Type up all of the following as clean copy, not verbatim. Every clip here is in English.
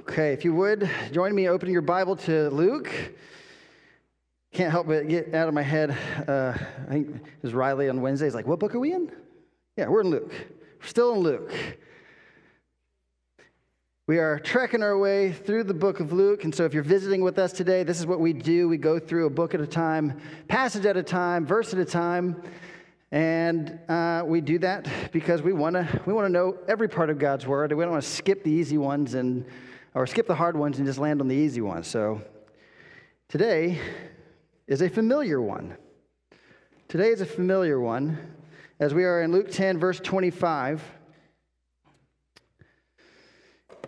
Okay, if you would, join me opening your Bible to Luke. Can't help but get out of my head, I think it was Riley on Wednesday. He's like, what book are we in? Yeah, we're in Luke. We're still in Luke. We are trekking our way through the book of Luke, and so if you're visiting with us today, this is what we do. We go through a book at a time, passage at a time, verse at a time, and we do that because we want to know every part of God's Word. We don't want to skip the easy ones or skip the hard ones and just land on the easy ones. So today is a familiar one. Today is a familiar one, as we are in Luke 10, verse 25.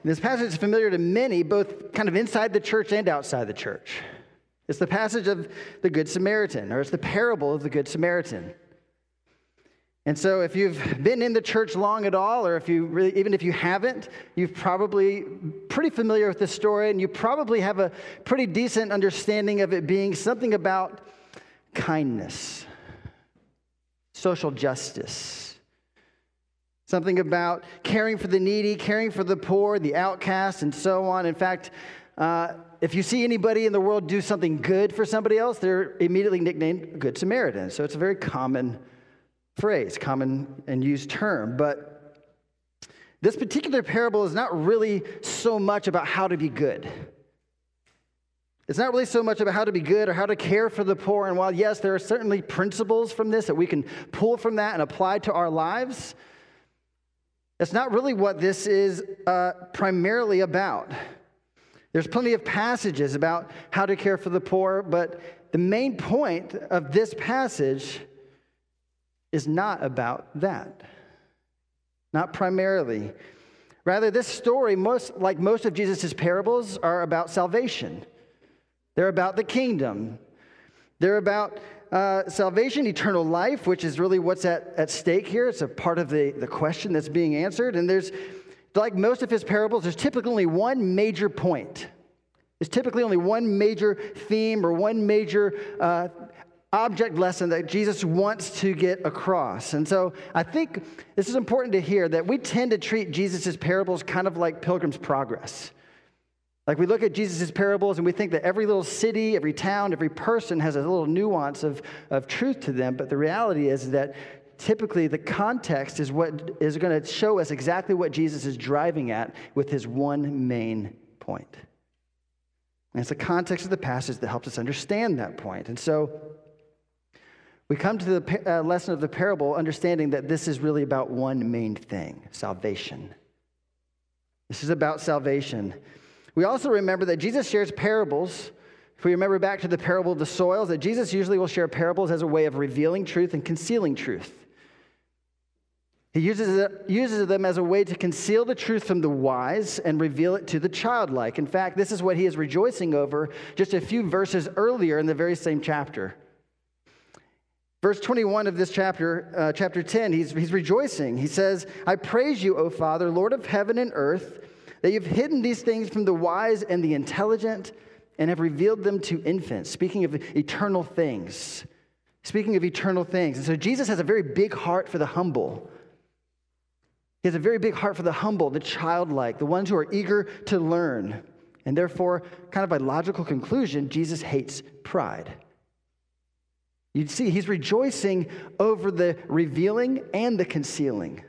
This passage is familiar to many, both kind of inside the church and outside the church. It's the passage of the Good Samaritan, or it's the parable of the Good Samaritan. And so if you've been in the church long at all, or even if you haven't, you've probably pretty familiar with this story, and you probably have a pretty decent understanding of it being something about kindness, social justice. Something about caring for the needy, caring for the poor, the outcast, and so on. In fact, if you see anybody in the world do something good for somebody else, they're immediately nicknamed Good Samaritan. So it's a very common phrase, common and used term. But this particular parable is not really so much about how to be good. It's not really so much about how to be good or how to care for the poor. And while, yes, there are certainly principles from this that we can pull from that and apply to our lives, that's not really what this is primarily about. There's plenty of passages about how to care for the poor, but the main point of this passage is not about that. Not primarily. Rather, this story, like most of Jesus' parables, are about salvation. They're about the kingdom. They're about salvation, eternal life, which is really what's at stake here. It's a part of the question that's being answered. And there's, like most of his parables, there's typically only one major point. There's typically only one major theme or one major object lesson that Jesus wants to get across. And so I think this is important to hear, that we tend to treat Jesus' parables kind of like Pilgrim's Progress. Like, we look at Jesus' parables and we think that every little city, every town, every person has a little nuance of truth to them. But the reality is that typically the context is what is going to show us exactly what Jesus is driving at with his one main point. And it's the context of the passage that helps us understand that point. And so we come to the lesson of the parable understanding that this is really about one main thing: salvation. This is about salvation. We also remember that Jesus shares parables. If we remember back to the parable of the soils, that Jesus usually will share parables as a way of revealing truth and concealing truth. He uses them as a way to conceal the truth from the wise and reveal it to the childlike. In fact, this is what he is rejoicing over just a few verses earlier in the very same chapter. Verse 21 of this chapter, chapter 10, he's rejoicing. He says, "I praise you, O Father, Lord of heaven and earth, that you've hidden these things from the wise and the intelligent and have revealed them to infants." Speaking of eternal things. Speaking of eternal things. And so Jesus has a very big heart for the humble. He has a very big heart for the humble, the childlike, the ones who are eager to learn. And therefore, kind of by logical conclusion, Jesus hates pride. You see, he's rejoicing over the revealing and the concealing.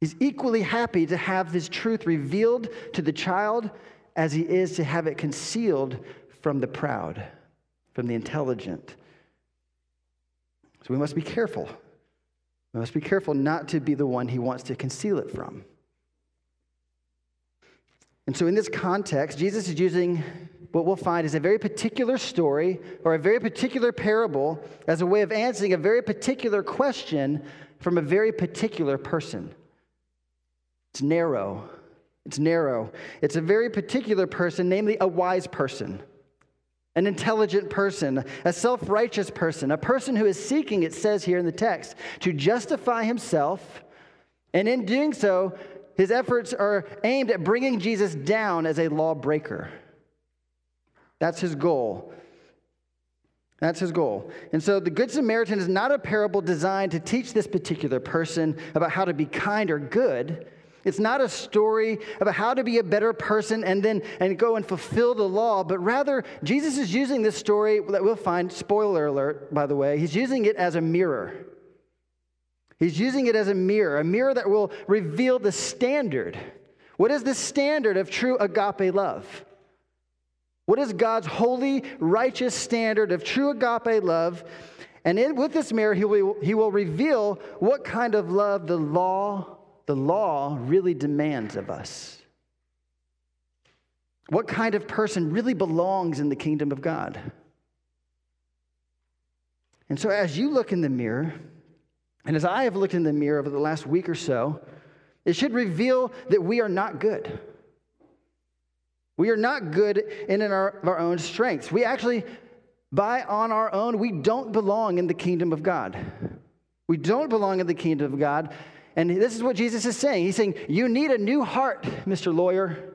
He's equally happy to have this truth revealed to the child as he is to have it concealed from the proud, from the intelligent. So we must be careful. We must be careful not to be the one he wants to conceal it from. And so in this context, Jesus is using what we'll find is a very particular story or a very particular parable as a way of answering a very particular question from a very particular person. It's narrow. It's narrow. It's a very particular person, namely a wise person, an intelligent person, a self-righteous person, a person who is seeking, it says here in the text, to justify himself. And in doing so, his efforts are aimed at bringing Jesus down as a lawbreaker. That's his goal. That's his goal. And so the Good Samaritan is not a parable designed to teach this particular person about how to be kind or good. It's not a story about how to be a better person and go and fulfill the law, but rather Jesus is using this story that we'll find, spoiler alert, by the way, he's using it as a mirror. He's using it as a mirror that will reveal the standard. What is the standard of true agape love? What is God's holy, righteous standard of true agape love? And with this mirror, he will reveal what kind of love the law really demands of us. What kind of person really belongs in the kingdom of God? And so as you look in the mirror, and as I have looked in the mirror over the last week or so, it should reveal that we are not good. We are not good in our own strengths. We actually, on our own, we don't belong in the kingdom of God. We don't belong in the kingdom of God. And this is what Jesus is saying. He's saying, you need a new heart, Mr. Lawyer.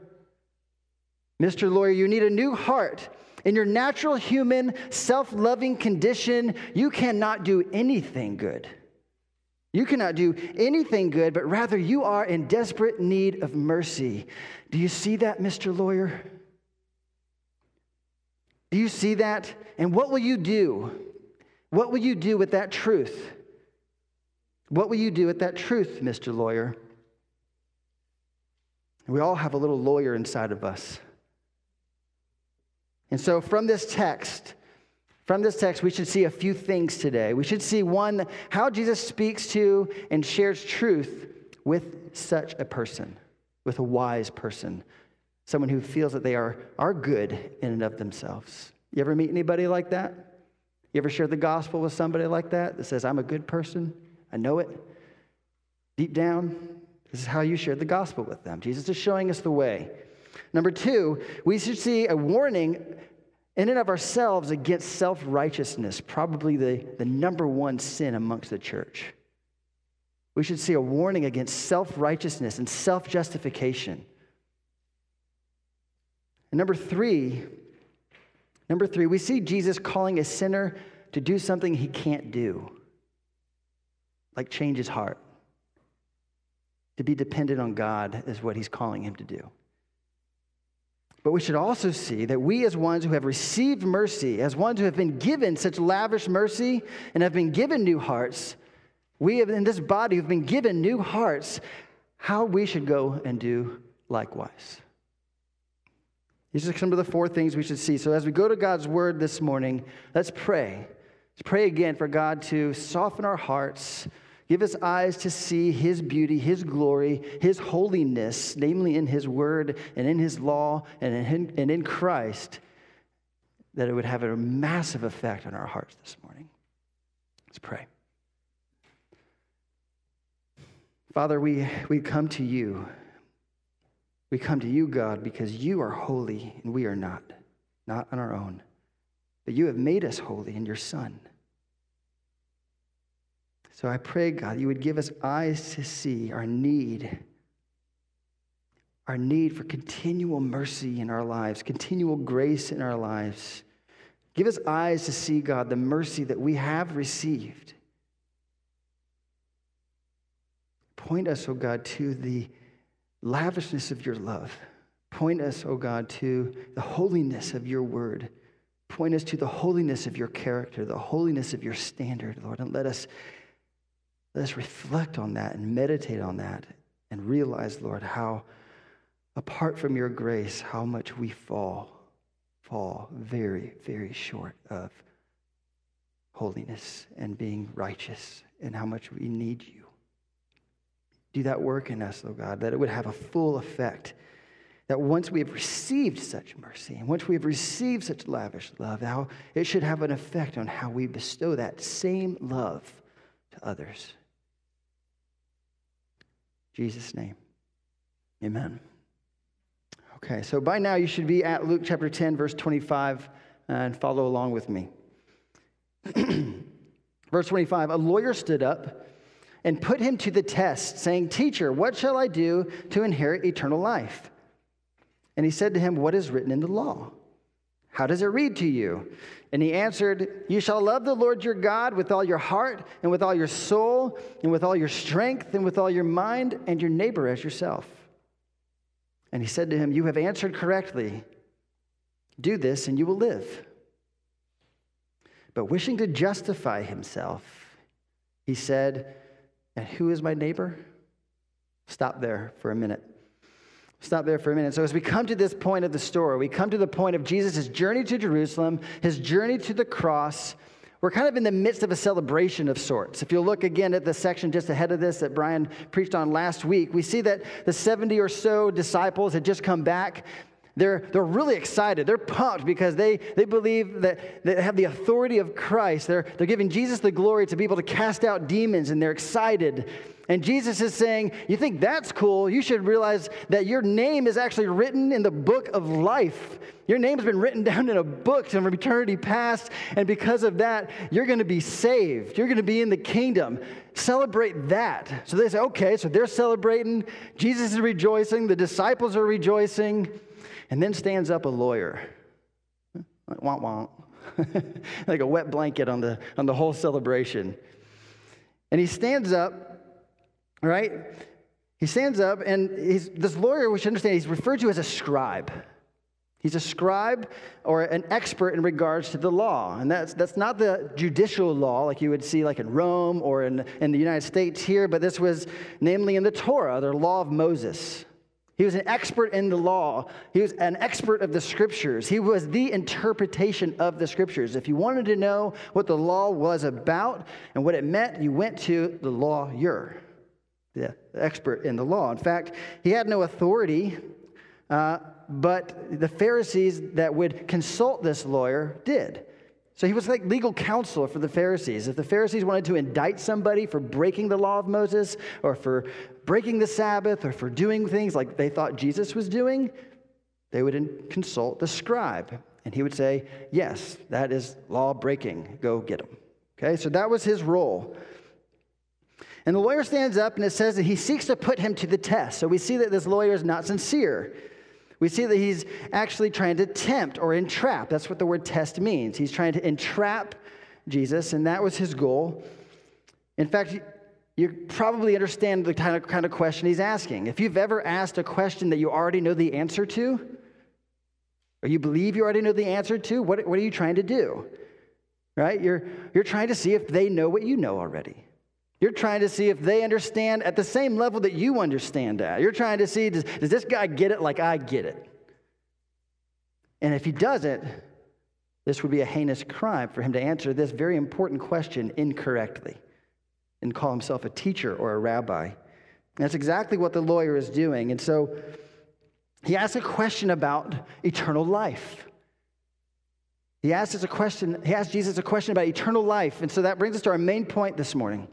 Mr. Lawyer, you need a new heart. In your natural human, self-loving condition, you cannot do anything good. You cannot do anything good, but rather you are in desperate need of mercy. Do you see that, Mr. Lawyer? Do you see that? And what will you do? What will you do with that truth? What will you do with that truth, Mr. Lawyer? We all have a little lawyer inside of us. And so from this text, we should see a few things today. We should see, one, how Jesus speaks to and shares truth with such a person, with a wise person, someone who feels that they are good in and of themselves. You ever meet anybody like that? You ever share the gospel with somebody like that says, I'm a good person? I know it. Deep down, this is how you shared the gospel with them. Jesus is showing us the way. Number two, we should see a warning in and of ourselves against self-righteousness, probably the number one sin amongst the church. We should see a warning against self-righteousness and self-justification. And number three, we see Jesus calling a sinner to do something he can't do, like change his heart. To be dependent on God is what he's calling him to do. But we should also see that we, as ones who have received mercy, as ones who have been given such lavish mercy and have been given new hearts, we have in this body who have been given new hearts, how we should go and do likewise. These are some of the four things we should see. So as we go to God's word this morning, let's pray. Let's pray again for God to soften our hearts, give us eyes to see his beauty, his glory, his holiness, namely in his word and in his law and in Christ, that it would have a massive effect on our hearts this morning. Let's pray. Father, we come to you. We come to you, God, because you are holy and we are not on our own. But you have made us holy in your Son. So I pray, God, you would give us eyes to see our need for continual mercy in our lives, continual grace in our lives. Give us eyes to see, God, the mercy that we have received. Point us, oh God, to the lavishness of your love. Point us, oh God, to the holiness of your word. Point us to the holiness of your character, the holiness of your standard, Lord, and let us reflect on that and meditate on that and realize, Lord, how apart from your grace, how much we fall very, very short of holiness and being righteous and how much we need you. Do that work in us, oh God, that it would have a full effect, that once we have received such mercy and once we have received such lavish love, how it should have an effect on how we bestow that same love to others. In Jesus' name, amen. Okay, so by now you should be at Luke chapter 10, verse 25, and follow along with me. Verse 25, a lawyer stood up and put him to the test, saying, "Teacher, what shall I do to inherit eternal life?" And he said to him, "What is written in the law? How does it read to you? And he answered, You shall love the Lord your God with all your heart and with all your soul and with all your strength and with all your mind and your neighbor as yourself. And he said to him, You have answered correctly. Do this and you will live. But wishing to justify himself, he said, And who is my neighbor? Stop there for a minute. Stop there for a minute. So as we come to this point of the story, we come to the point of Jesus' journey to Jerusalem, his journey to the cross. We're kind of in the midst of a celebration of sorts. If you look again at the section just ahead of this that Brian preached on last week, we see that the 70 or so disciples had just come back. They're really excited. They're pumped because they believe that they have the authority of Christ. They're giving Jesus the glory to be able to cast out demons, and they're excited. And Jesus is saying, you think that's cool? You should realize that your name is actually written in the book of life. Your name has been written down in a book from eternity past, and because of that, you're going to be saved. You're going to be in the kingdom. Celebrate that. So they say, okay, so they're celebrating. Jesus is rejoicing. The disciples are rejoicing. And then stands up a lawyer. Like, womp, womp. Like a wet blanket on the whole celebration. And he stands up. All right? He stands up, and this lawyer, we should understand, he's referred to as a scribe. He's a scribe or an expert in regards to the law. And that's not the judicial law like you would see like in Rome or in the United States here, but this was namely in the Torah, the law of Moses. He was an expert in the law. He was an expert of the scriptures. He was the interpretation of the scriptures. If you wanted to know what the law was about and what it meant, you went to the lawyer. The expert in the law. In fact, he had no authority, but the Pharisees that would consult this lawyer did. So he was like legal counsel for the Pharisees. If the Pharisees wanted to indict somebody for breaking the law of Moses or for breaking the Sabbath or for doing things like they thought Jesus was doing, they would consult the scribe. And he would say, yes, that is law breaking. Go get him. Okay, so that was his role. And the lawyer stands up, and it says that he seeks to put him to the test. So we see that this lawyer is not sincere. We see that he's actually trying to tempt or entrap. That's what the word test means. He's trying to entrap Jesus, and that was his goal. In fact, you probably understand the kind of question he's asking. If you've ever asked a question that you already know the answer to, or you believe you already know the answer to, what are you trying to do? Right? You're trying to see if they know what you know already. You're trying to see if they understand at the same level that you understand at. You're trying to see, does this guy get it like I get it? And if he doesn't, this would be a heinous crime for him to answer this very important question incorrectly and call himself a teacher or a rabbi. And that's exactly what the lawyer is doing. And so he asks a question about eternal life. He asked Jesus a question about eternal life. And so that brings us to our main point this morning.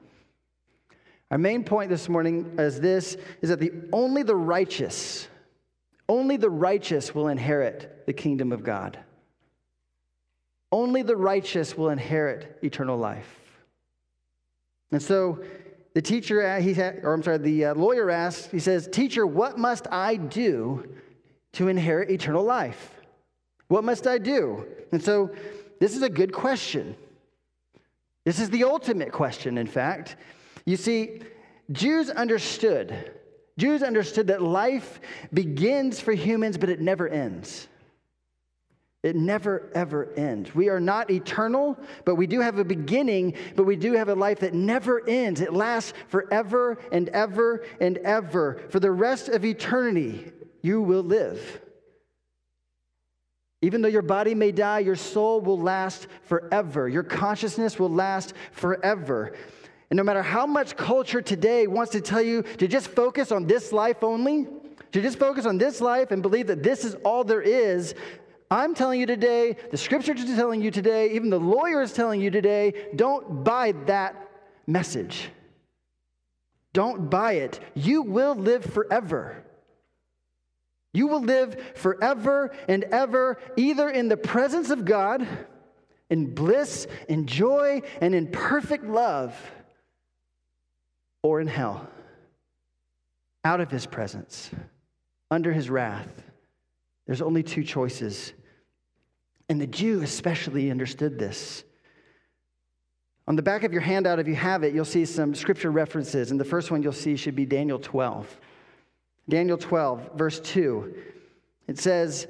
Our main point this morning is that only the righteous will inherit the kingdom of God. Only the righteous will inherit eternal life. And so the lawyer asks, he says, Teacher, what must I do to inherit eternal life? What must I do? And so this is a good question. This is the ultimate question, in fact. You see, Jews understood that life begins for humans, but it never ends. It never, ever ends. We are not eternal, but we do have a beginning, but we do have a life that never ends. It lasts forever and ever and ever. For the rest of eternity, you will live. Even though your body may die, your soul will last forever. Your consciousness will last forever. And no matter how much culture today wants to tell you to just focus on this life only, to just focus on this life and believe that this is all there is, I'm telling you today, the scriptures are telling you today, even the lawyer is telling you today, don't buy that message. Don't buy it. You will live forever. You will live forever and ever, either in the presence of God, in bliss, in joy, and in perfect love, or in hell, out of his presence, under his wrath. There's only two choices. And the Jew especially understood this. On the back of your handout, if you have it, you'll see some scripture references. And the first one you'll see should be Daniel 12. Daniel 12, verse 2. It says,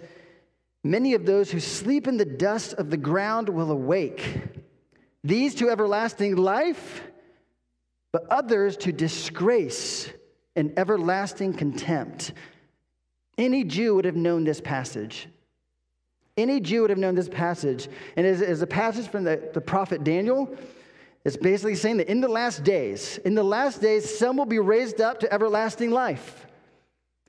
"Many of those who sleep in the dust of the ground will awake. These to everlasting life, but others to disgrace and everlasting contempt." Any Jew would have known this passage. Any Jew would have known this passage. And it is a passage from the prophet Daniel. It's basically saying that in the last days, some will be raised up to everlasting life,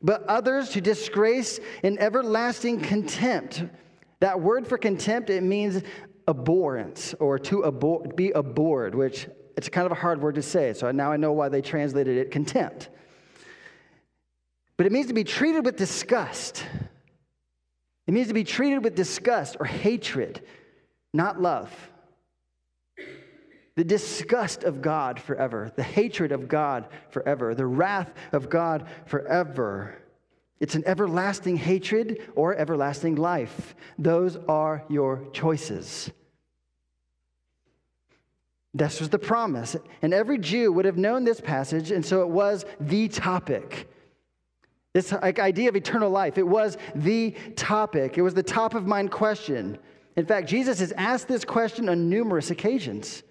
but others to disgrace and everlasting contempt. That word for contempt, it means abhorrence, or to be abhorred, which it's kind of a hard word to say. So now I know why they translated it contempt. But it means to be treated with disgust. It means to be treated with disgust or hatred, not love. The disgust of God forever, the hatred of God forever, the wrath of God forever. It's an everlasting hatred or everlasting life. Those are your choices. This was the promise. And every Jew would have known this passage, and so it was the topic. This idea of eternal life, it was the topic. It was the top-of-mind question. In fact, Jesus has asked this question on numerous occasions.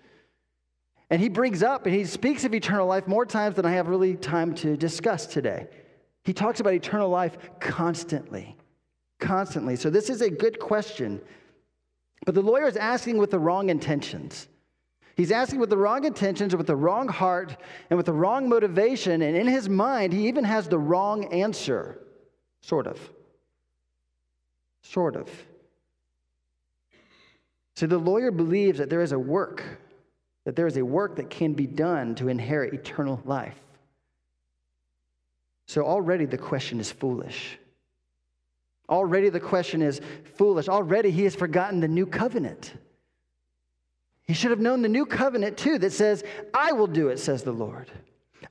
And he brings up and he speaks of eternal life more times than I have really time to discuss today. He talks about eternal life constantly. So this is a good question. But the lawyer is asking with the wrong intentions. He's asking with the wrong intentions, with the wrong heart, and with the wrong motivation. And in his mind, he even has the wrong answer. Sort of. So the lawyer believes that there is a work, that can be done to inherit eternal life. So already the question is foolish. Already he has forgotten the new covenant. He should have known the new covenant too, that says, "I will do it," says the Lord.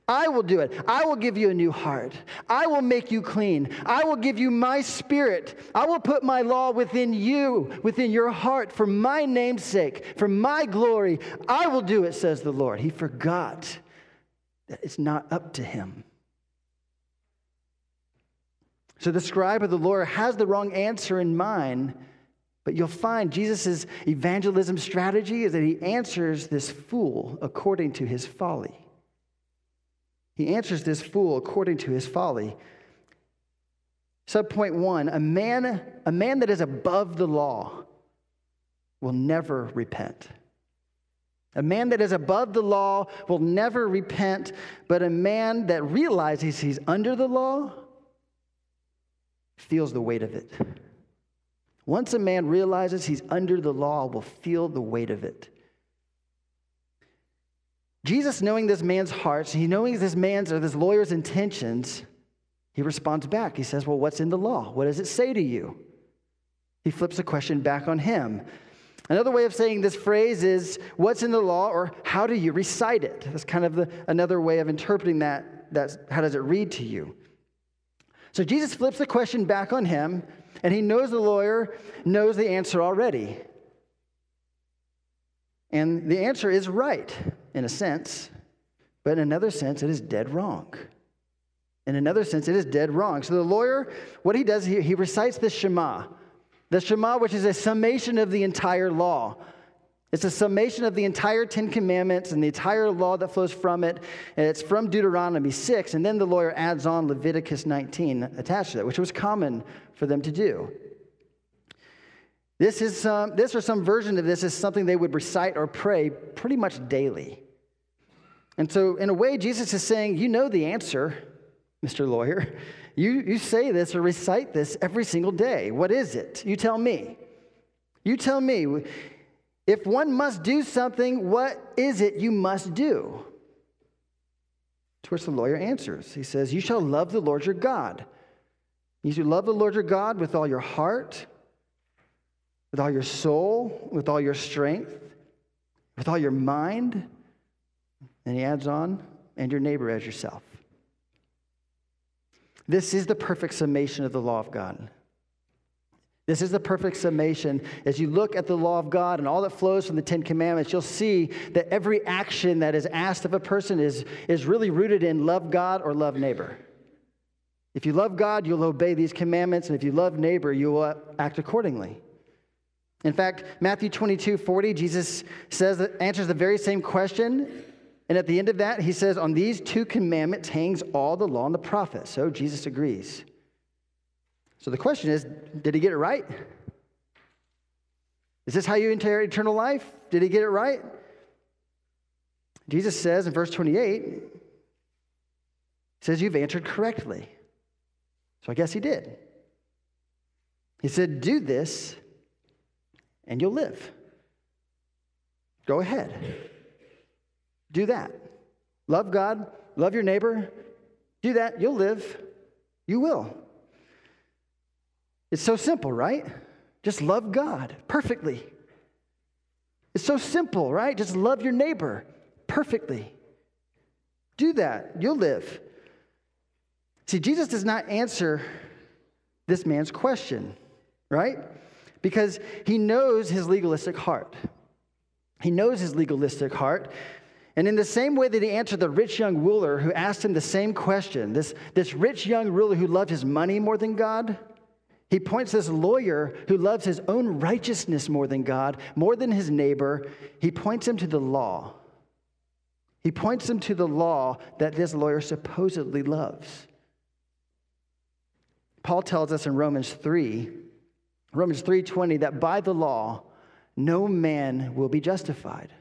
"I will do it. I will give you a new heart. I will make you clean. I will give you my spirit. I will put my law within you, within your heart, for my name's sake, for my glory. I will do it," says the Lord. He forgot that it's not up to him. So the scribe of the Lord has the wrong answer in mind. But you'll find Jesus' evangelism strategy is that he answers this fool according to his folly. Subpoint 1, a man that is above the law will never repent. A man that is above the law will never repent, but a man that realizes he's under the law feels the weight of it. Once a man realizes he's under the law, will feel the weight of it. Jesus, knowing this man's heart, this lawyer's intentions, he responds back. He says, "Well, what's in the law? What does it say to you?" He flips the question back on him. Another way of saying this phrase is, "What's in the law?" or "How do you recite it?" That's kind of another way of interpreting that. That's how does it read to you? So Jesus flips the question back on him. And he knows the lawyer knows the answer already. And the answer is right, in a sense. But in another sense, it is dead wrong. So the lawyer, what he does, he recites the Shema. The Shema, which is a summation of the entire law. It's a summation of the entire Ten Commandments and the entire law that flows from it. And it's from Deuteronomy 6. And then the lawyer adds on Leviticus 19 attached to that, which was common for them to do. This or some version of this is something they would recite or pray pretty much daily. And so in a way, Jesus is saying, you know the answer, Mr. Lawyer. You say this or recite this every single day. What is it? You tell me. If one must do something, what is it you must do? To which the lawyer answers. He says, "You shall love the Lord your God." You shall love the Lord your God with all your heart, with all your soul, with all your strength, with all your mind. And he adds on, "and your neighbor as yourself." This is the perfect summation of the law of God. This is the perfect summation. As you look at the law of God and all that flows from the Ten Commandments, you'll see that every action that is asked of a person is really rooted in love God or love neighbor. If you love God, you'll obey these commandments, and if you love neighbor, you will act accordingly. In fact, Matthew 22:40, Jesus says that answers the very same question, and at the end of that, he says, on these two commandments hangs all the law and the prophets. So Jesus agrees. So the question is, did he get it right? Is this how you enter eternal life? Did he get it right? Jesus says in verse 28, he says, you've answered correctly. So I guess he did. He said, do this and you'll live. Go ahead. Do that. Love God. Love your neighbor. Do that. You'll live. You will. It's so simple, right? Just love God perfectly. It's so simple, right? Just love your neighbor perfectly. Do that. You'll live. See, Jesus does not answer this man's question, right? Because he knows his legalistic heart. He knows his legalistic heart. And in the same way that he answered the rich young ruler who asked him the same question, this rich young ruler who loved his money more than God, he points this lawyer who loves his own righteousness more than God, more than his neighbor. He points him to the law. He points him to the law that this lawyer supposedly loves. Paul tells us in Romans 3:20, that by the law, no man will be justified.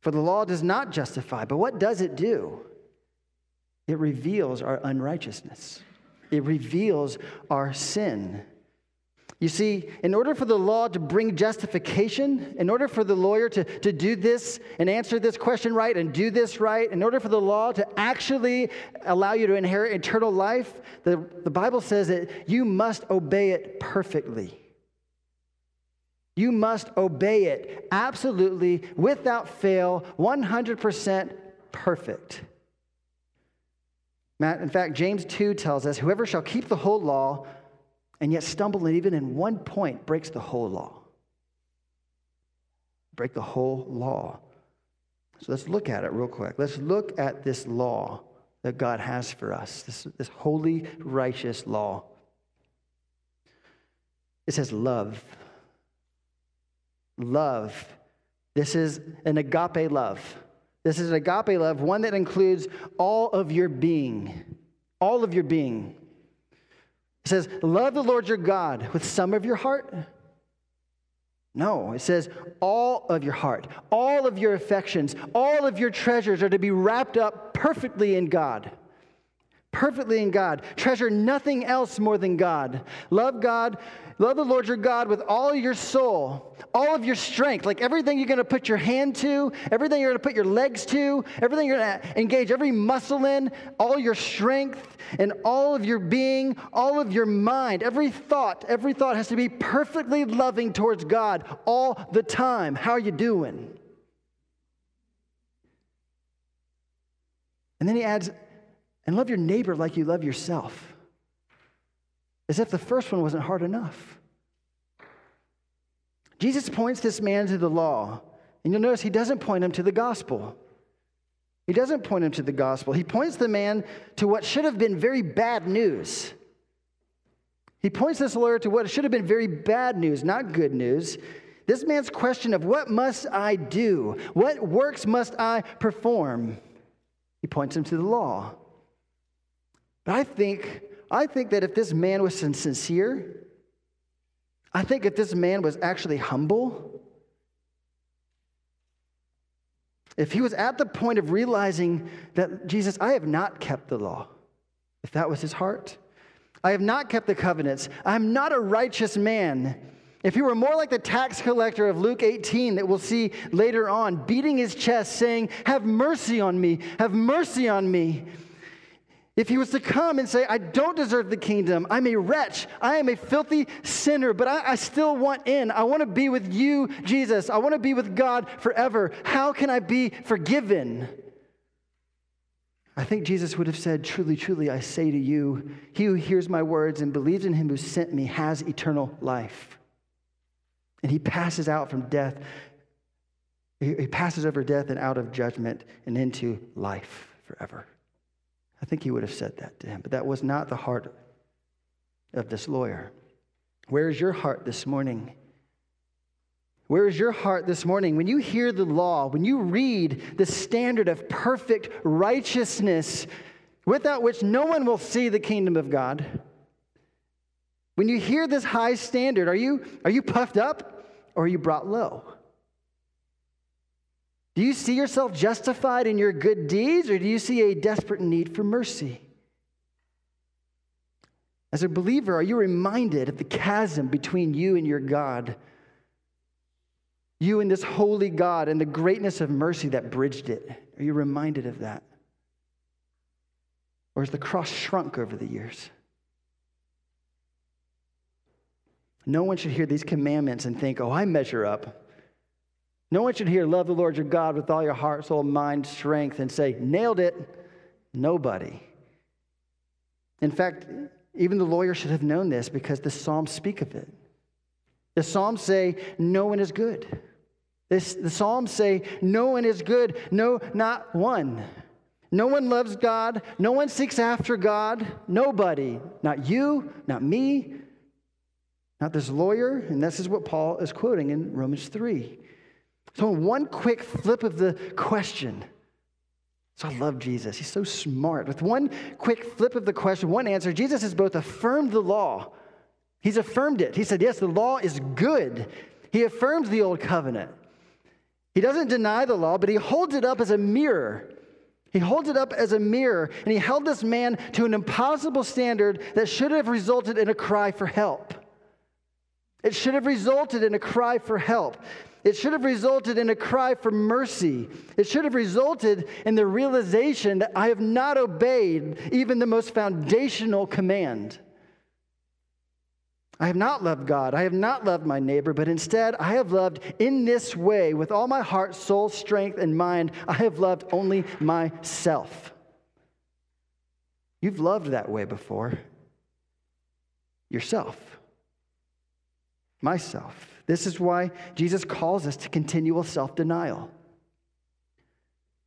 For the law does not justify, but what does it do? It reveals our unrighteousness. It reveals our sin. You see, in order for the law to bring justification, in order for the lawyer to do this and answer this question right and do this right, in order for the law to actually allow you to inherit eternal life, the Bible says that you must obey it perfectly. You must obey it absolutely, without fail, 100% perfect. In fact, James 2 tells us, whoever shall keep the whole law and yet stumble even in one point breaks the whole law. Break the whole law. So let's look at it real quick. Let's look at this law that God has for us, this holy, righteous law. It says love. Love. This is an agape love. This is an agape love, one that includes all of your being. All of your being. It says, love the Lord your God with some of your heart. No, it says all of your heart, all of your affections, all of your treasures are to be wrapped up perfectly in God. Perfectly in God. Treasure nothing else more than God. Love God. Love the Lord your God with all your soul, all of your strength, like everything you're going to put your hand to, everything you're going to put your legs to, everything you're going to engage every muscle in, all your strength and all of your being, all of your mind, every thought has to be perfectly loving towards God all the time. How are you doing? And then he adds, and love your neighbor like you love yourself. As if the first one wasn't hard enough. Jesus points this man to the law. And you'll notice he doesn't point him to the gospel. He doesn't point him to the gospel. He points the man to what should have been very bad news. He points this lawyer to what should have been very bad news, not good news. This man's question of what must I do? What works must I perform? He points him to the law. But I think that if this man was sincere, I think if this man was actually humble, if he was at the point of realizing that, Jesus, I have not kept the law, if that was his heart, I have not kept the covenants, I am not a righteous man. If he were more like the tax collector of Luke 18 that we'll see later on, beating his chest, saying, have mercy on me, have mercy on me. If he was to come and say, I don't deserve the kingdom, I'm a wretch, I am a filthy sinner, but I still want in. I want to be with you, Jesus. I want to be with God forever. How can I be forgiven? I I think Jesus would have said, "Truly, truly, I say to you, he who hears my words and believes in him who sent me has eternal life." And he passes out from death. He passes over death and out of judgment and into life forever. I think he would have said that to him, but that was not the heart of this lawyer. Where is your heart this morning? Where is your heart this morning? When you hear the law, when you read the standard of perfect righteousness, without which no one will see the kingdom of God, when you hear this high standard, are you puffed up or are you brought low? Do you see yourself justified in your good deeds, or do you see a desperate need for mercy? As a believer, are you reminded of the chasm between you and your God? You and this holy God and the greatness of mercy that bridged it. Are you reminded of that? Or has the cross shrunk over the years? No one should hear these commandments and think, "Oh, I measure up." No one should hear, "Love the Lord your God with all your heart, soul, mind, strength," and say, "Nailed it." Nobody. In fact, even the lawyer should have known this because the Psalms speak of it. The Psalms say, "No one is good." The Psalms say, "No one is good. No, not one. No one loves God. No one seeks after God. Nobody. Not you, not me, not this lawyer." And this is what Paul is quoting in Romans 3. So one quick flip of the question. So I love Jesus. He's so smart. With one quick flip of the question, one answer, Jesus has both affirmed the law. He's affirmed it. He said, yes, the law is good. He affirms the old covenant. He doesn't deny the law, but he holds it up as a mirror. He holds it up as a mirror, and he held this man to an impossible standard that should have resulted in a cry for help. It should have resulted in a cry for help. It should have resulted in a cry for mercy. It should have resulted in the realization that I have not obeyed even the most foundational command. I have not loved God. I have not loved my neighbor, but instead I have loved in this way with all my heart, soul, strength, and mind. I have loved only myself. You've loved that way before. Yourself. Myself. This is why Jesus calls us to continual self-denial.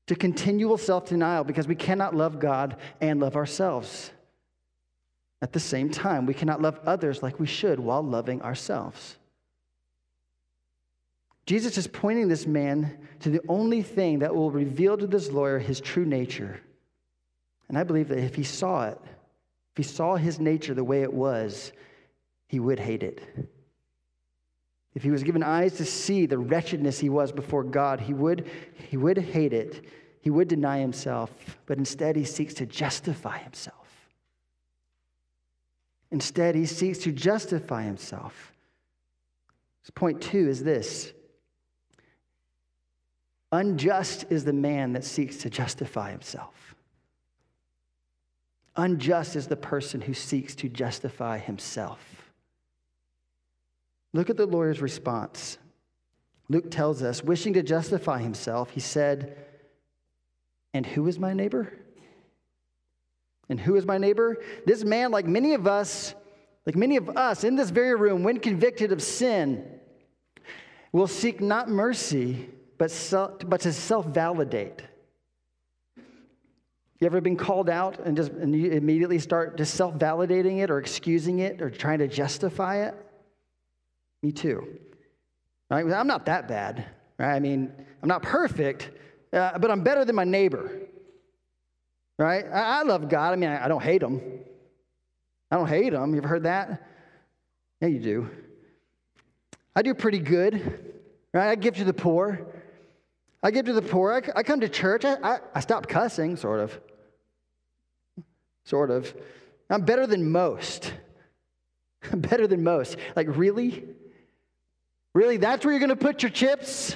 To continual self-denial, because we cannot love God and love ourselves. At the same time, we cannot love others like we should while loving ourselves. Jesus is pointing this man to the only thing that will reveal to this lawyer his true nature. And I believe that if he saw it, if he saw his nature the way it was, he would hate it. If he was given eyes to see the wretchedness he was before God, he would hate it. He would deny himself, but instead he seeks to justify himself. Instead, he seeks to justify himself. So point two is this. Unjust is the man that seeks to justify himself. Unjust is the person who seeks to justify himself. Look at the lawyer's response. Luke tells us, wishing to justify himself, he said, "And who is my neighbor?" And who is my neighbor? This man, like many of us in this very room, when convicted of sin, will seek not mercy, but to self-validate. You ever been called out and you immediately start just self-validating it or excusing it or trying to justify it? Me too. Right? I'm not that bad. Right? I mean, I'm not perfect, but I'm better than my neighbor. Right? I love God. I mean, I don't hate him. I don't hate him. You ever heard that? Yeah, you do. I do pretty good. Right? I give to the poor. I come to church. I stopped cussing, sort of. I'm better than most. Like, really? Really? That's where you're going to put your chips?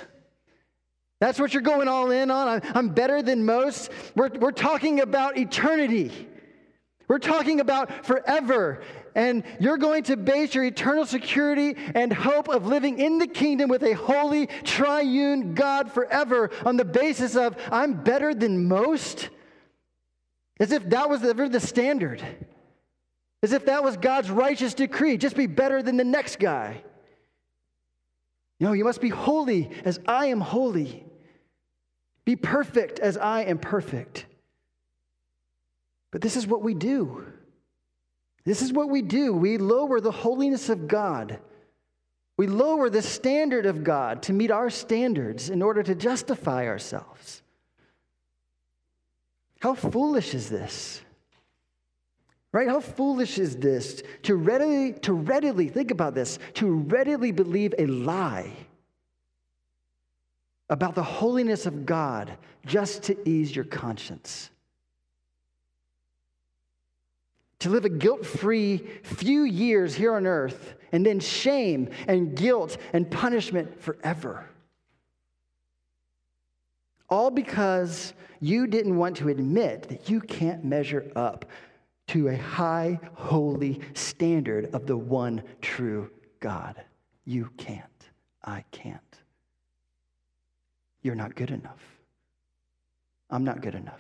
That's what you're going all in on? I'm better than most. We're talking about eternity. We're talking about forever. And you're going to base your eternal security and hope of living in the kingdom with a holy triune God forever on the basis of, I'm better than most? As if that was ever the standard. As if that was God's righteous decree. Just be better than the next guy. No, you must be holy as I am holy. Be perfect as I am perfect. But this is what we do. This is what we do. We lower the holiness of God. We lower the standard of God to meet our standards in order to justify ourselves. How foolish is this? Right? How foolish is this to readily think about this, to readily believe a lie about the holiness of God just to ease your conscience. To live a guilt-free few years here on earth and then shame and guilt and punishment forever. All because you didn't want to admit that you can't measure up to a high, holy standard of the one true God. You can't. I can't. You're not good enough. I'm not good enough.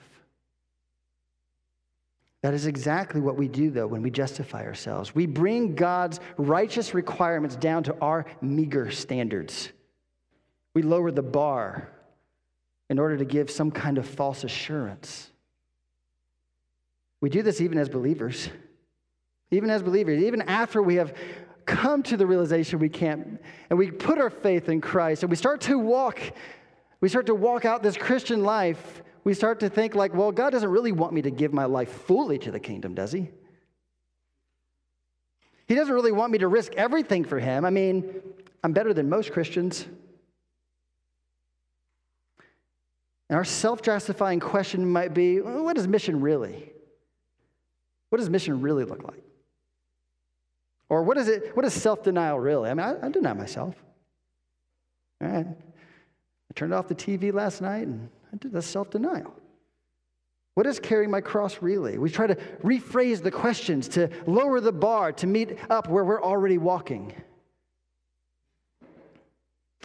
That is exactly what we do, though, when we justify ourselves. We bring God's righteous requirements down to our meager standards. We lower the bar in order to give some kind of false assurance. We do this even as believers. Even after we have come to the realization we can't, and we put our faith in Christ, and we start to walk out this Christian life, we start to think like, well, God doesn't really want me to give my life fully to the kingdom, does he? He doesn't really want me to risk everything for him. I mean, I'm better than most Christians. And our self-justifying question might be, well, what is mission really? What does mission really look like? Or what is self-denial really? I mean, I deny myself. All right. I turned off the TV last night and I did the self-denial. What is carrying my cross really? We try to rephrase the questions to lower the bar to meet up where we're already walking.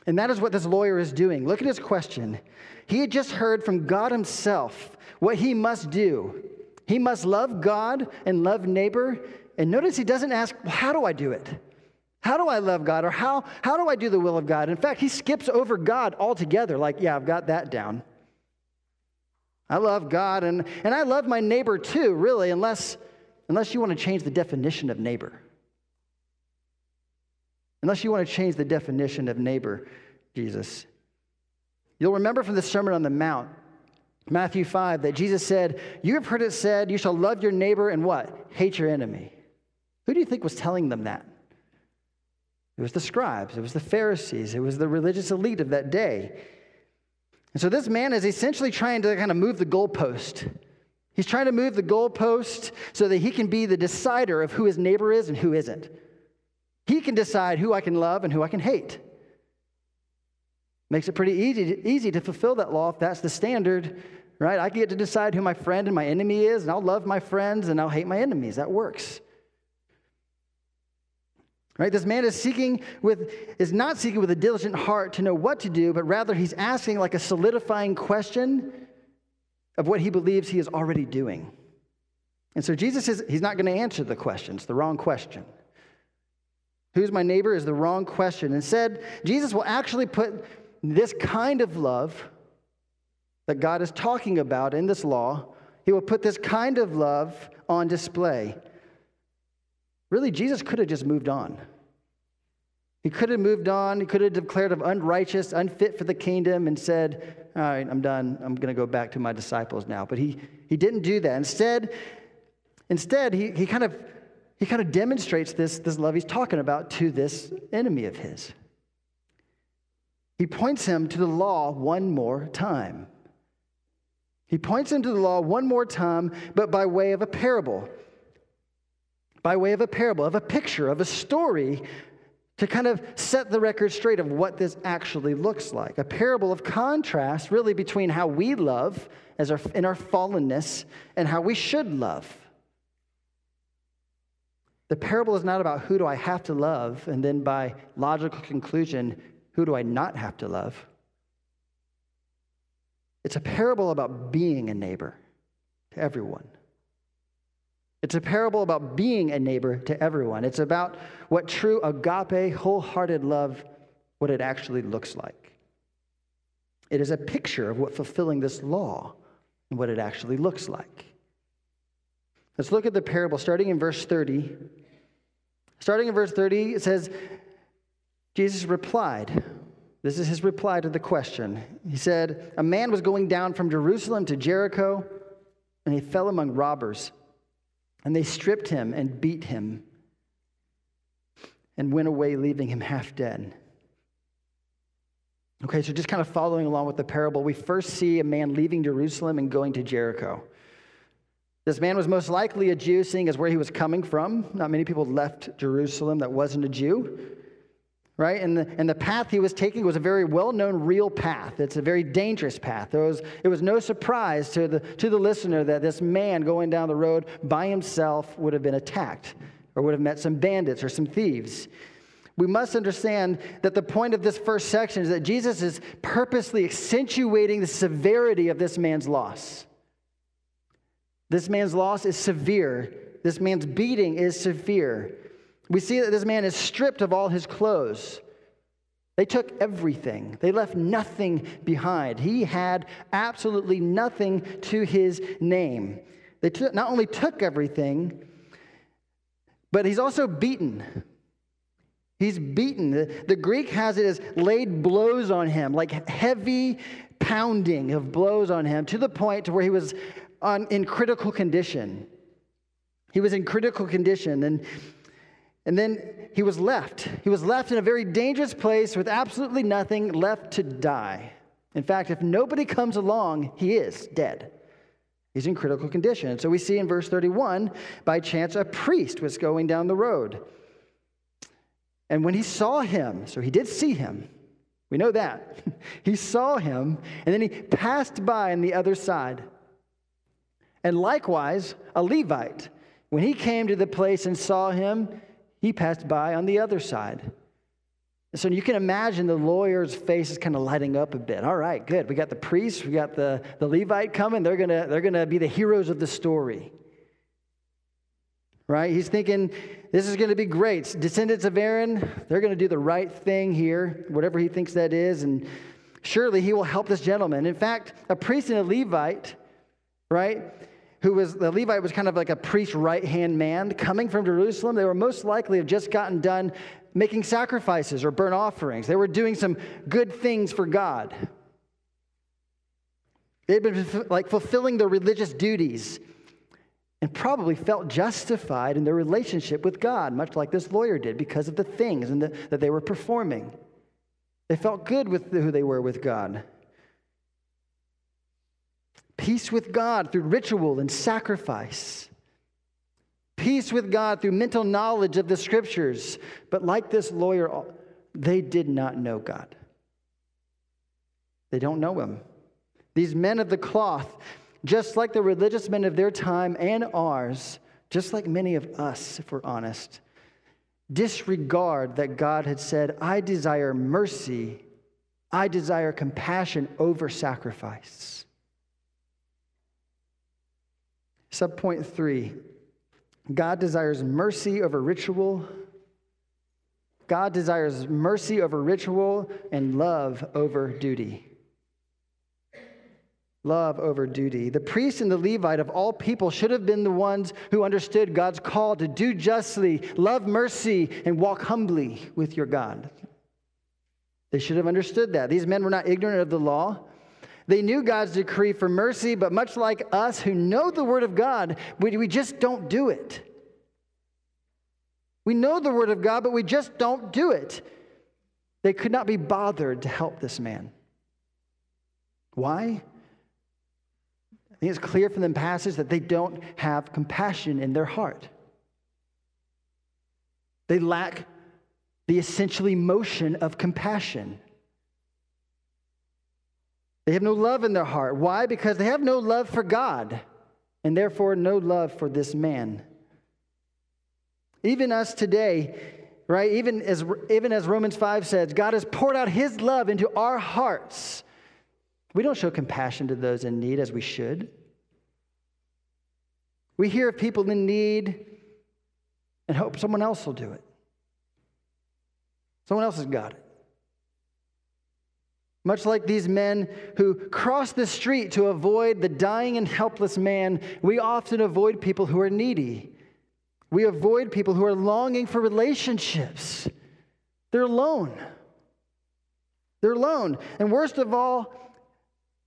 And that is what this lawyer is doing. Look at his question. He had just heard from God himself what he must do. He must love God and love neighbor. And notice he doesn't ask, well, how do I do it? How do I love God? Or how do I do the will of God? In fact, he skips over God altogether. Like, yeah, I've got that down. I love God, and I love my neighbor too, really, unless you want to change the definition of neighbor. Unless you want to change the definition of neighbor, Jesus. You'll remember from the Sermon on the Mount, Matthew 5, that Jesus said, you have heard it said, you shall love your neighbor and what? Hate your enemy. Who do you think was telling them that? It was the scribes. It was the Pharisees. It was the religious elite of that day. And so this man is essentially trying to kind of move the goalpost. He's trying to move the goalpost so that he can be the decider of who his neighbor is and who isn't. He can decide who I can love and who I can hate. Makes it pretty easy to fulfill that law if that's the standard, right? I get to decide who my friend and my enemy is, and I'll love my friends and I'll hate my enemies. That works. Right? This man is not seeking with a diligent heart to know what to do, but rather he's asking like a solidifying question of what he believes he is already doing. And so Jesus says he's not going to answer the question. It's the wrong question. Who's my neighbor is the wrong question. Instead, Jesus will actually put this kind of love that God is talking about in this law, he will put this kind of love on display. Really, Jesus could have just moved on. He could have moved on. He could have declared him unrighteous, unfit for the kingdom, and said, all right, I'm done. I'm going to go back to my disciples now. But he didn't do that. Instead, he kind of demonstrates this love he's talking about to this enemy of his. He points him to the law one more time. But by way of a parable. Of a picture, of a story, to kind of set the record straight of what this actually looks like. A parable of contrast, really, between how we love in our fallenness and how we should love. The parable is not about who do I have to love, and then by logical conclusion, who do I not have to love? It's a parable about being a neighbor to everyone. It's a parable about being a neighbor to everyone. It's about what true agape, wholehearted love, what it actually looks like. It is a picture of what fulfilling this law and what it actually looks like. Let's look at the parable starting in verse 30. Starting in verse 30, it says, Jesus replied. This is his reply to the question. He said, a man was going down from Jerusalem to Jericho, and he fell among robbers. And they stripped him and beat him and went away, leaving him half dead. Okay, so just kind of following along with the parable, we first see a man leaving Jerusalem and going to Jericho. This man was most likely a Jew, seeing as where he was coming from. Not many people left Jerusalem that wasn't a Jew, right? And the path he was taking was a very well-known, real path. It's a very dangerous path. It was no surprise to the listener that this man going down the road by himself would have been attacked or would have met some bandits or some thieves. We must understand that the point of this first section is that Jesus is purposely accentuating the severity of this man's loss. This man's loss is severe. This man's beating is severe. We see that this man is stripped of all his clothes. They took everything. They left nothing behind. He had absolutely nothing to his name. They not only took everything, but he's also beaten. He's beaten. The Greek has it as laid blows on him, like heavy pounding of blows on him, to the point to where he was in critical condition. He was in critical condition, and then he was left. He was left in a very dangerous place with absolutely nothing, left to die. In fact, if nobody comes along, he is dead. He's in critical condition. And so we see in verse 31, by chance a priest was going down the road. And when he saw him, so he did see him, we know that. He saw him, and then he passed by on the other side. And likewise, a Levite, when he came to the place and saw him, he passed by on the other side. So you can imagine the lawyer's face is kind of lighting up a bit. All right, good. We got the priest, we got the Levite coming. They're gonna be the heroes of the story. Right? He's thinking, this is going to be great. Descendants of Aaron, they're going to do the right thing here, whatever he thinks that is, and surely he will help this gentleman. In fact, a priest and a Levite, right, the Levite was kind of like a priest's right-hand man coming from Jerusalem. They were most likely have just gotten done making sacrifices or burnt offerings. They were doing some good things for God. They'd been like fulfilling their religious duties and probably felt justified in their relationship with God, much like this lawyer did because of the things that they were performing. They felt good with who they were with God. Peace with God through ritual and sacrifice. Peace with God through mental knowledge of the Scriptures. But like this lawyer, they did not know God. They don't know Him. These men of the cloth, just like the religious men of their time and ours, just like many of us, if we're honest, disregard that God had said, I desire mercy, I desire compassion over sacrifice. Subpoint 3, God desires mercy over ritual. God desires mercy over ritual and love over duty. Love over duty. The priest and the Levite of all people should have been the ones who understood God's call to do justly, love mercy, and walk humbly with your God. They should have understood that. These men were not ignorant of the law. They knew God's decree for mercy, but much like us who know the Word of God, we just don't do it. We know the Word of God, but we just don't do it. They could not be bothered to help this man. Why? I think it's clear from the passage that they don't have compassion in their heart. They lack the essential emotion of compassion. They have no love in their heart. Why? Because they have no love for God, and therefore no love for this man. Even us today, right? Even as Romans 5 says, God has poured out His love into our hearts. We don't show compassion to those in need as we should. We hear of people in need and hope someone else will do it. Someone else has got it. Much like these men who cross the street to avoid the dying and helpless man, we often avoid people who are needy. We avoid people who are longing for relationships. They're alone. They're alone. And worst of all,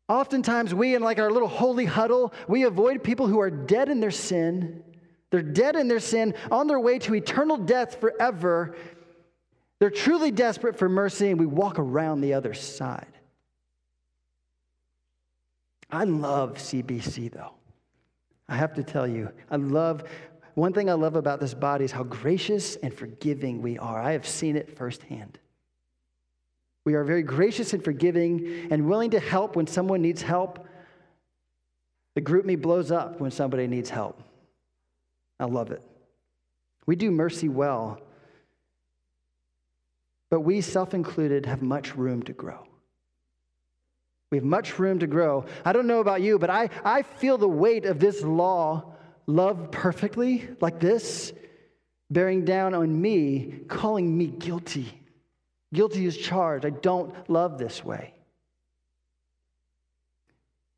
oftentimes we, in like our little holy huddle, we avoid people who are dead in their sin. They're dead in their sin, on their way to eternal death forever. They're truly desperate for mercy, and we walk around the other side. I love CBC, though. I have to tell you, one thing I love about this body is how gracious and forgiving we are. I have seen it firsthand. We are very gracious and forgiving and willing to help when someone needs help. The group me blows up when somebody needs help. I love it. We do mercy well, but we, self-included, have much room to grow. We have much room to grow. I don't know about you, but I feel the weight of this law, love perfectly, like this, bearing down on me, calling me guilty. Guilty as charged. I don't love this way.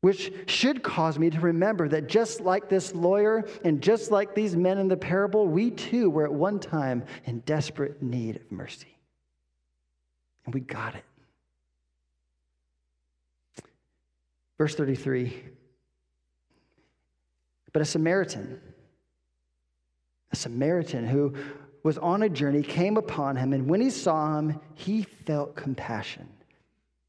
Which should cause me to remember that just like this lawyer and just like these men in the parable, we too were at one time in desperate need of mercy. And we got it. Verse 33. But a Samaritan who was on a journey, came upon him, and when he saw him, he felt compassion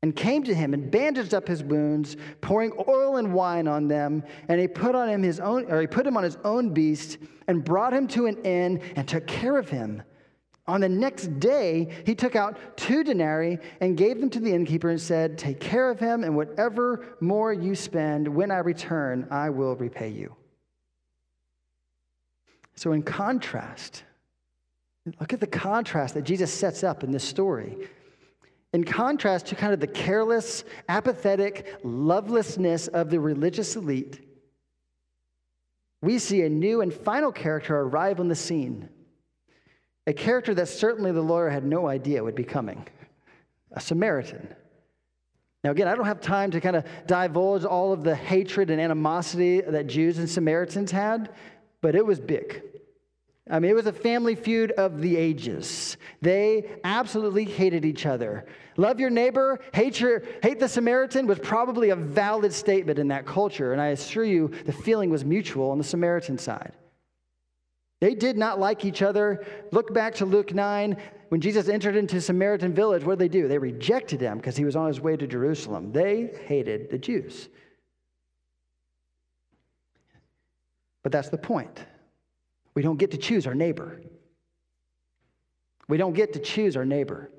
and came to him and bandaged up his wounds, pouring oil and wine on them, and he put him on his own beast and brought him to an inn and took care of him. On the next day, he took out 2 denarii and gave them to the innkeeper and said, "Take care of him, and whatever more you spend, when I return, I will repay you." So in contrast, look at the contrast that Jesus sets up in this story. In contrast to kind of the careless, apathetic lovelessness of the religious elite, we see a new and final character arrive on the scene. A character that certainly the lawyer had no idea would be coming. A Samaritan. Now again, I don't have time to kind of divulge all of the hatred and animosity that Jews and Samaritans had, but it was big. I mean, it was a family feud of the ages. They absolutely hated each other. Love your neighbor, hate the Samaritan was probably a valid statement in that culture, and I assure you the feeling was mutual on the Samaritan side. They did not like each other. Look back to Luke 9. When Jesus entered into Samaritan village, what did they do? They rejected him because he was on his way to Jerusalem. They hated the Jews. But that's the point. We don't get to choose our neighbor. We don't get to choose our neighbor.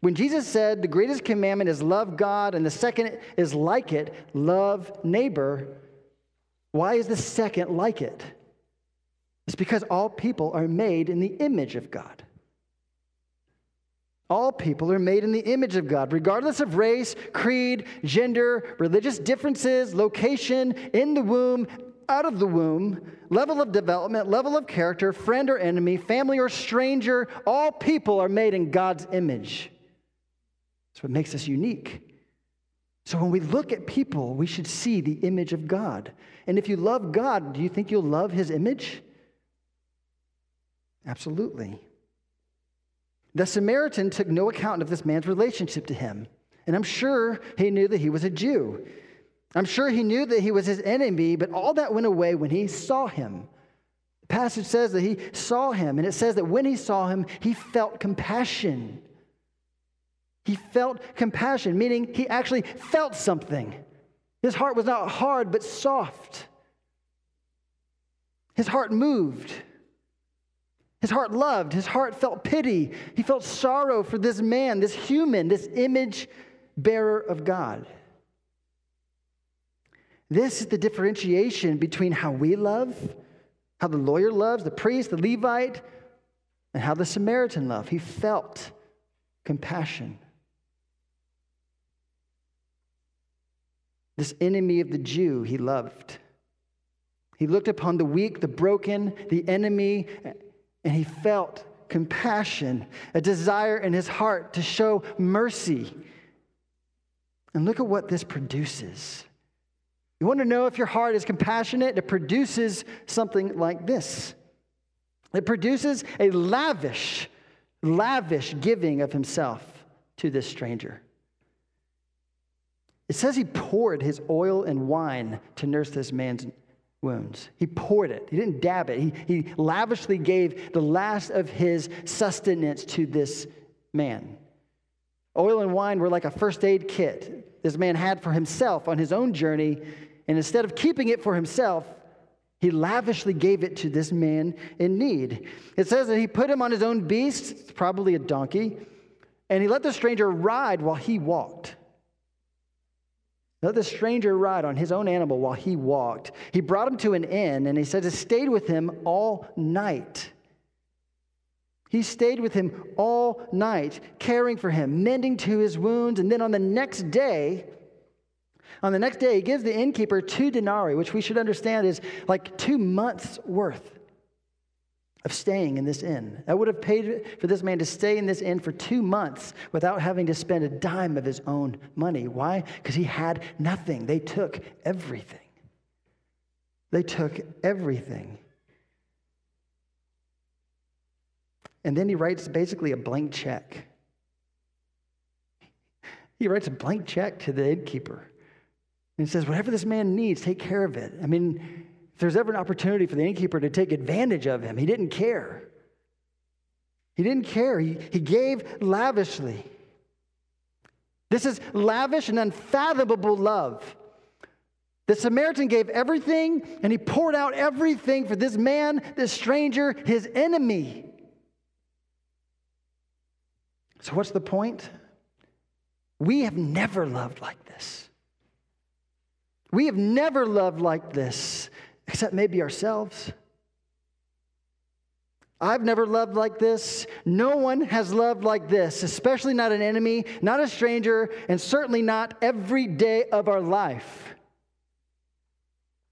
When Jesus said the greatest commandment is love God and the second is like it, love neighbor, why is the second like it? It's because all people are made in the image of God. All people are made in the image of God, regardless of race, creed, gender, religious differences, location, in the womb, out of the womb, level of development, level of character, friend or enemy, family or stranger, all people are made in God's image. That's what makes us unique. So when we look at people, we should see the image of God. And if you love God, do you think you'll love his image? Absolutely. The Samaritan took no account of this man's relationship to him. And I'm sure he knew that he was a Jew. I'm sure he knew that he was his enemy, but all that went away when he saw him. The passage says that he saw him, and it says that when he saw him, he felt compassion. He felt compassion, meaning he actually felt something. His heart was not hard, but soft. His heart moved. His heart loved. His heart felt pity. He felt sorrow for this man, this human, this image bearer of God. This is the differentiation between how we love, how the lawyer loves, the priest, the Levite, and how the Samaritan loved. He felt compassion. This enemy of the Jew he loved. He looked upon the weak, the broken, the enemy, and he felt compassion, a desire in his heart to show mercy. And look at what this produces. You want to know if your heart is compassionate? It produces something like this. It produces a lavish giving of himself to this stranger. It says he poured his oil and wine to nurse this man's wounds. He poured it. He didn't dab it. He lavishly gave the last of his sustenance to this man. Oil and wine were like a first aid kit this man had for himself on his own journey, and instead of keeping it for himself, he lavishly gave it to this man in need. It says that he put him on his own beast, probably a donkey, and he let the stranger ride while he walked. Let the stranger ride on his own animal while he walked. He brought him to an inn, and he said he stayed with him all night. He stayed with him all night, caring for him, mending to his wounds. And then on the next day, he gives the innkeeper 2 denarii, which we should understand is like 2 months' worth of staying in this inn. That would have paid for this man to stay in this inn for 2 months without having to spend a dime of his own money. Why? Because he had nothing. They took everything. They took everything. And then he writes basically a blank check. He writes a blank check to the innkeeper. And he says, whatever this man needs, take care of it. I mean, if there's ever an opportunity for the innkeeper to take advantage of him, he didn't care. He didn't care. He gave lavishly. This is lavish and unfathomable love. The Samaritan gave everything, and he poured out everything for this man, this stranger, his enemy. So what's the point? We have never loved like this. We have never loved like this, except maybe ourselves. I've never loved like this. No one has loved like this, especially not an enemy, not a stranger, and certainly not every day of our life.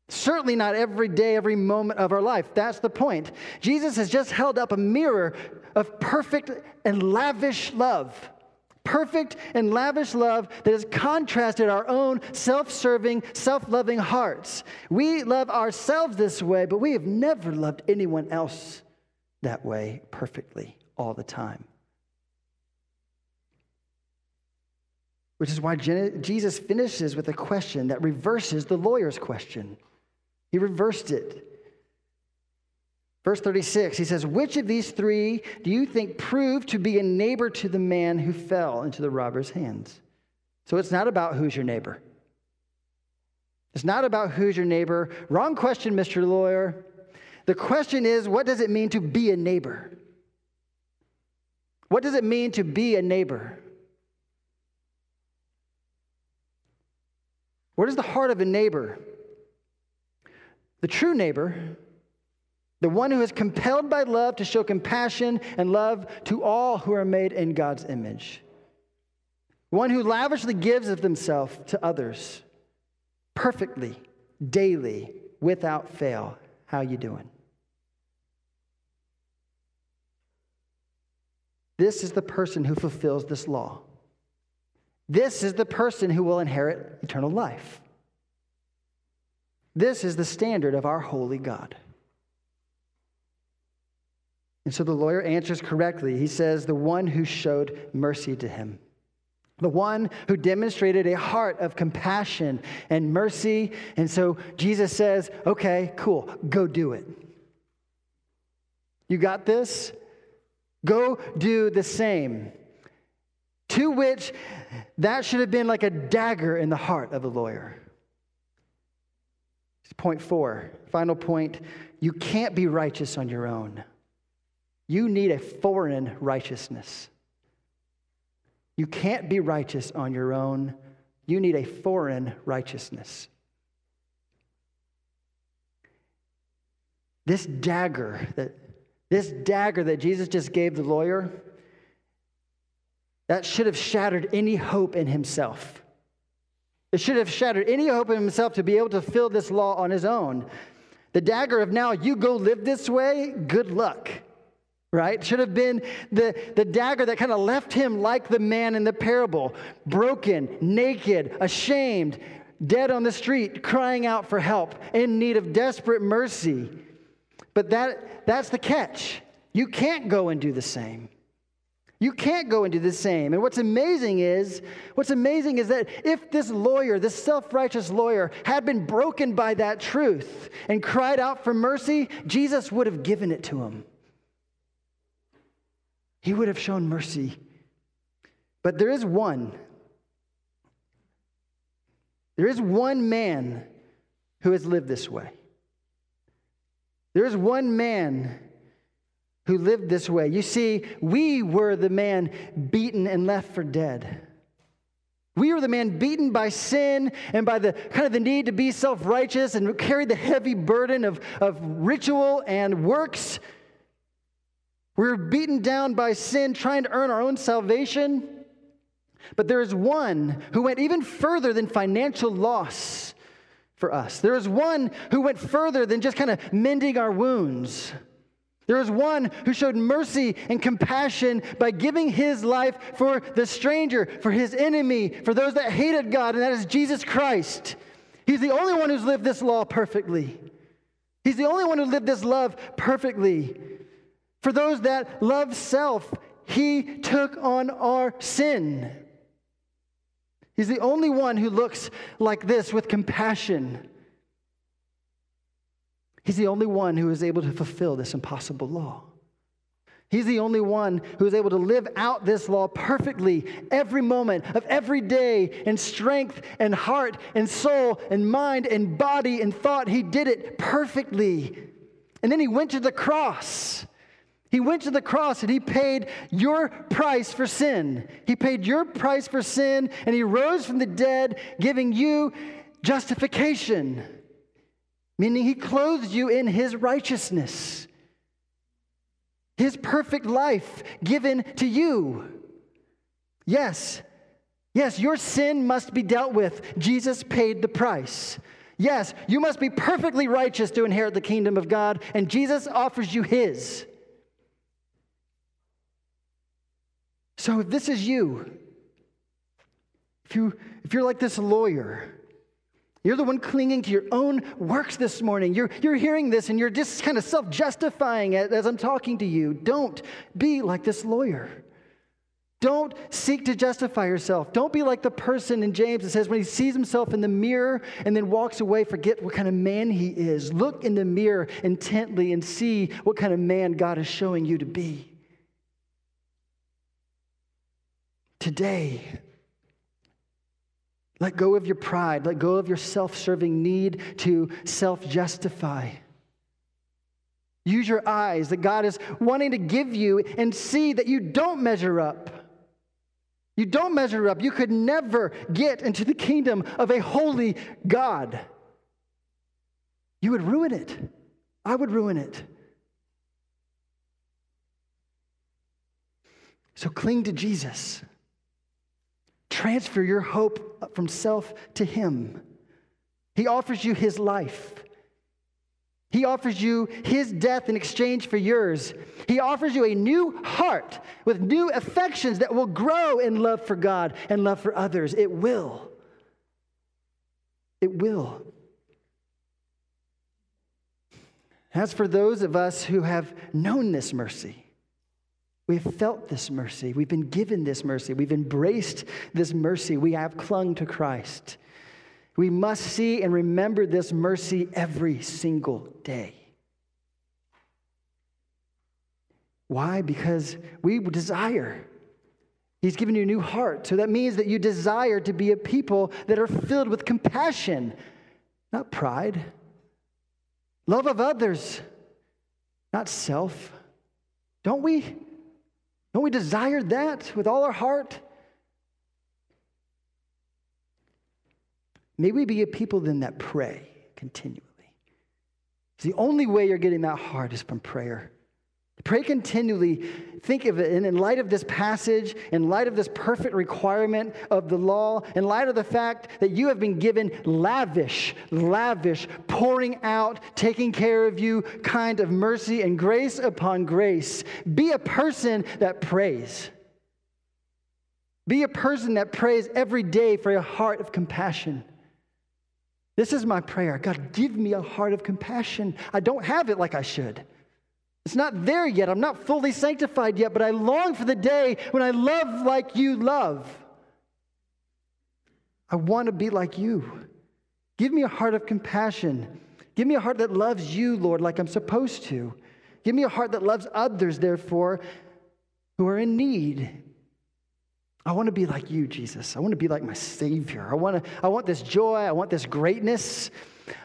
Certainly not every day, every moment of our life. That's the point. Jesus has just held up a mirror of perfect and lavish love. Perfect and lavish love that has contrasted our own self-serving, self-loving hearts. We love ourselves this way, but we have never loved anyone else that way perfectly all the time. Which is why Jesus finishes with a question that reverses the lawyer's question. He reversed it. Verse 36, he says, which of these 3 do you think proved to be a neighbor to the man who fell into the robber's hands? So it's not about who's your neighbor. It's not about who's your neighbor. Wrong question, Mr. Lawyer. The question is, what does it mean to be a neighbor? What does it mean to be a neighbor? What is the heart of a neighbor? The true neighbor, the one who is compelled by love to show compassion and love to all who are made in God's image. One who lavishly gives of themselves to others. Perfectly, daily, without fail. How you doing? This is the person who fulfills this law. This is the person who will inherit eternal life. This is the standard of our holy God. And so the lawyer answers correctly. He says, the one who showed mercy to him. The one who demonstrated a heart of compassion and mercy. And so Jesus says, okay, cool, go do it. You got this? Go do the same. To which that should have been like a dagger in the heart of the lawyer. Point 4, final point. You can't be righteous on your own. You need a foreign righteousness. You can't be righteous on your own. You need a foreign righteousness. This dagger that Jesus just gave the lawyer, that should have shattered any hope in himself. It should have shattered any hope in himself to be able to fulfill this law on his own. The dagger of now, you go live this way, good luck, right? Should have been the dagger that kind of left him like the man in the parable, broken, naked, ashamed, dead on the street, crying out for help, in need of desperate mercy. But that's the catch. You can't go and do the same. You can't go and do the same. And what's amazing is that if this lawyer, this self-righteous lawyer, had been broken by that truth and cried out for mercy, Jesus would have given it to him. He would have shown mercy. But there is one man who has lived this way. There is one man who lived this way. You see, we were the man beaten and left for dead. We were the man beaten by sin and by the kind of the need to be self-righteous and carry the heavy burden of ritual and works. We were beaten down by sin, trying to earn our own salvation. But there is one who went even further than financial loss for us. There is one who went further than just kind of mending our wounds. There is one who showed mercy and compassion by giving his life for the stranger, for his enemy, for those that hated God, and that is Jesus Christ. He's the only one who's lived this law perfectly. He's the only one who lived this love perfectly. For those that love self, he took on our sin. He's the only one who looks like this with compassion. He's the only one who is able to fulfill this impossible law. He's the only one who is able to live out this law perfectly every moment of every day in strength and heart and soul and mind and body and thought. He did it perfectly. And then he went to the cross. He went to the cross and he paid your price for sin. He paid your price for sin and he rose from the dead, giving you justification. Meaning he clothes you in his righteousness. His perfect life given to you. Yes, your sin must be dealt with. Jesus paid the price. Yes, you must be perfectly righteous to inherit the kingdom of God, and Jesus offers you his. So if this is you, if you're like this lawyer, you're the one clinging to your own works this morning. You're hearing this and you're just kind of self-justifying it as I'm talking to you. Don't be like this lawyer. Don't seek to justify yourself. Don't be like the person in James that says when he sees himself in the mirror and then walks away, forget what kind of man he is. Look in the mirror intently and see what kind of man God is showing you to be. Today, let go of your pride. Let go of your self-serving need to self-justify. Use your eyes that God is wanting to give you and see that you don't measure up. You don't measure up. You could never get into the kingdom of a holy God. You would ruin it. I would ruin it. So cling to Jesus. Transfer your hope from self to him. He offers you his life. He offers you his death in exchange for yours. He offers you a new heart with new affections that will grow in love for God and love for others. It will. It will. As for those of us who have known this mercy, we have felt this mercy. We've been given this mercy. We've embraced this mercy. We have clung to Christ. We must see and remember this mercy every single day. Why? Because we desire. He's given you a new heart. So that means that you desire to be a people that are filled with compassion, not pride. Love of others, not self. Don't we desire that with all our heart? May we be a people then that pray continually. It's the only way you're getting that heart is from prayer. Pray continually. Think of it in light of this passage, in light of this perfect requirement of the law, in light of the fact that you have been given lavish, pouring out, taking care of you, kind of mercy and grace upon grace. Be a person that prays. Be a person that prays every day for a heart of compassion. This is my prayer. God, give me a heart of compassion. I don't have it like I should. It's not there yet. I'm not fully sanctified yet, but I long for the day when I love like you love. I want to be like you. Give me a heart of compassion. Give me a heart that loves you, Lord, like I'm supposed to. Give me a heart that loves others, therefore, who are in need. I want to be like you, Jesus. I want to be like my Savior. I want this joy. I want this greatness.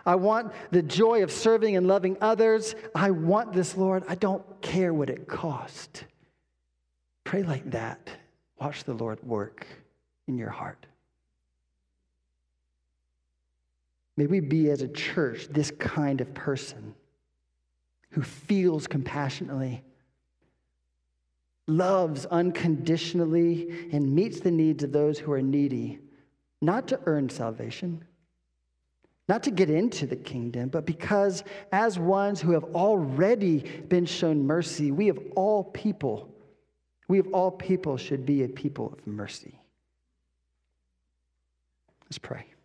I want the joy of serving and loving others. I want this, Lord. I don't care what it costs. Pray like that. Watch the Lord work in your heart. May we be as a church this kind of person who feels compassionately, loves unconditionally, and meets the needs of those who are needy, not to earn salvation, not to get into the kingdom, but because as ones who have already been shown mercy, we of all people should be a people of mercy. Let's pray.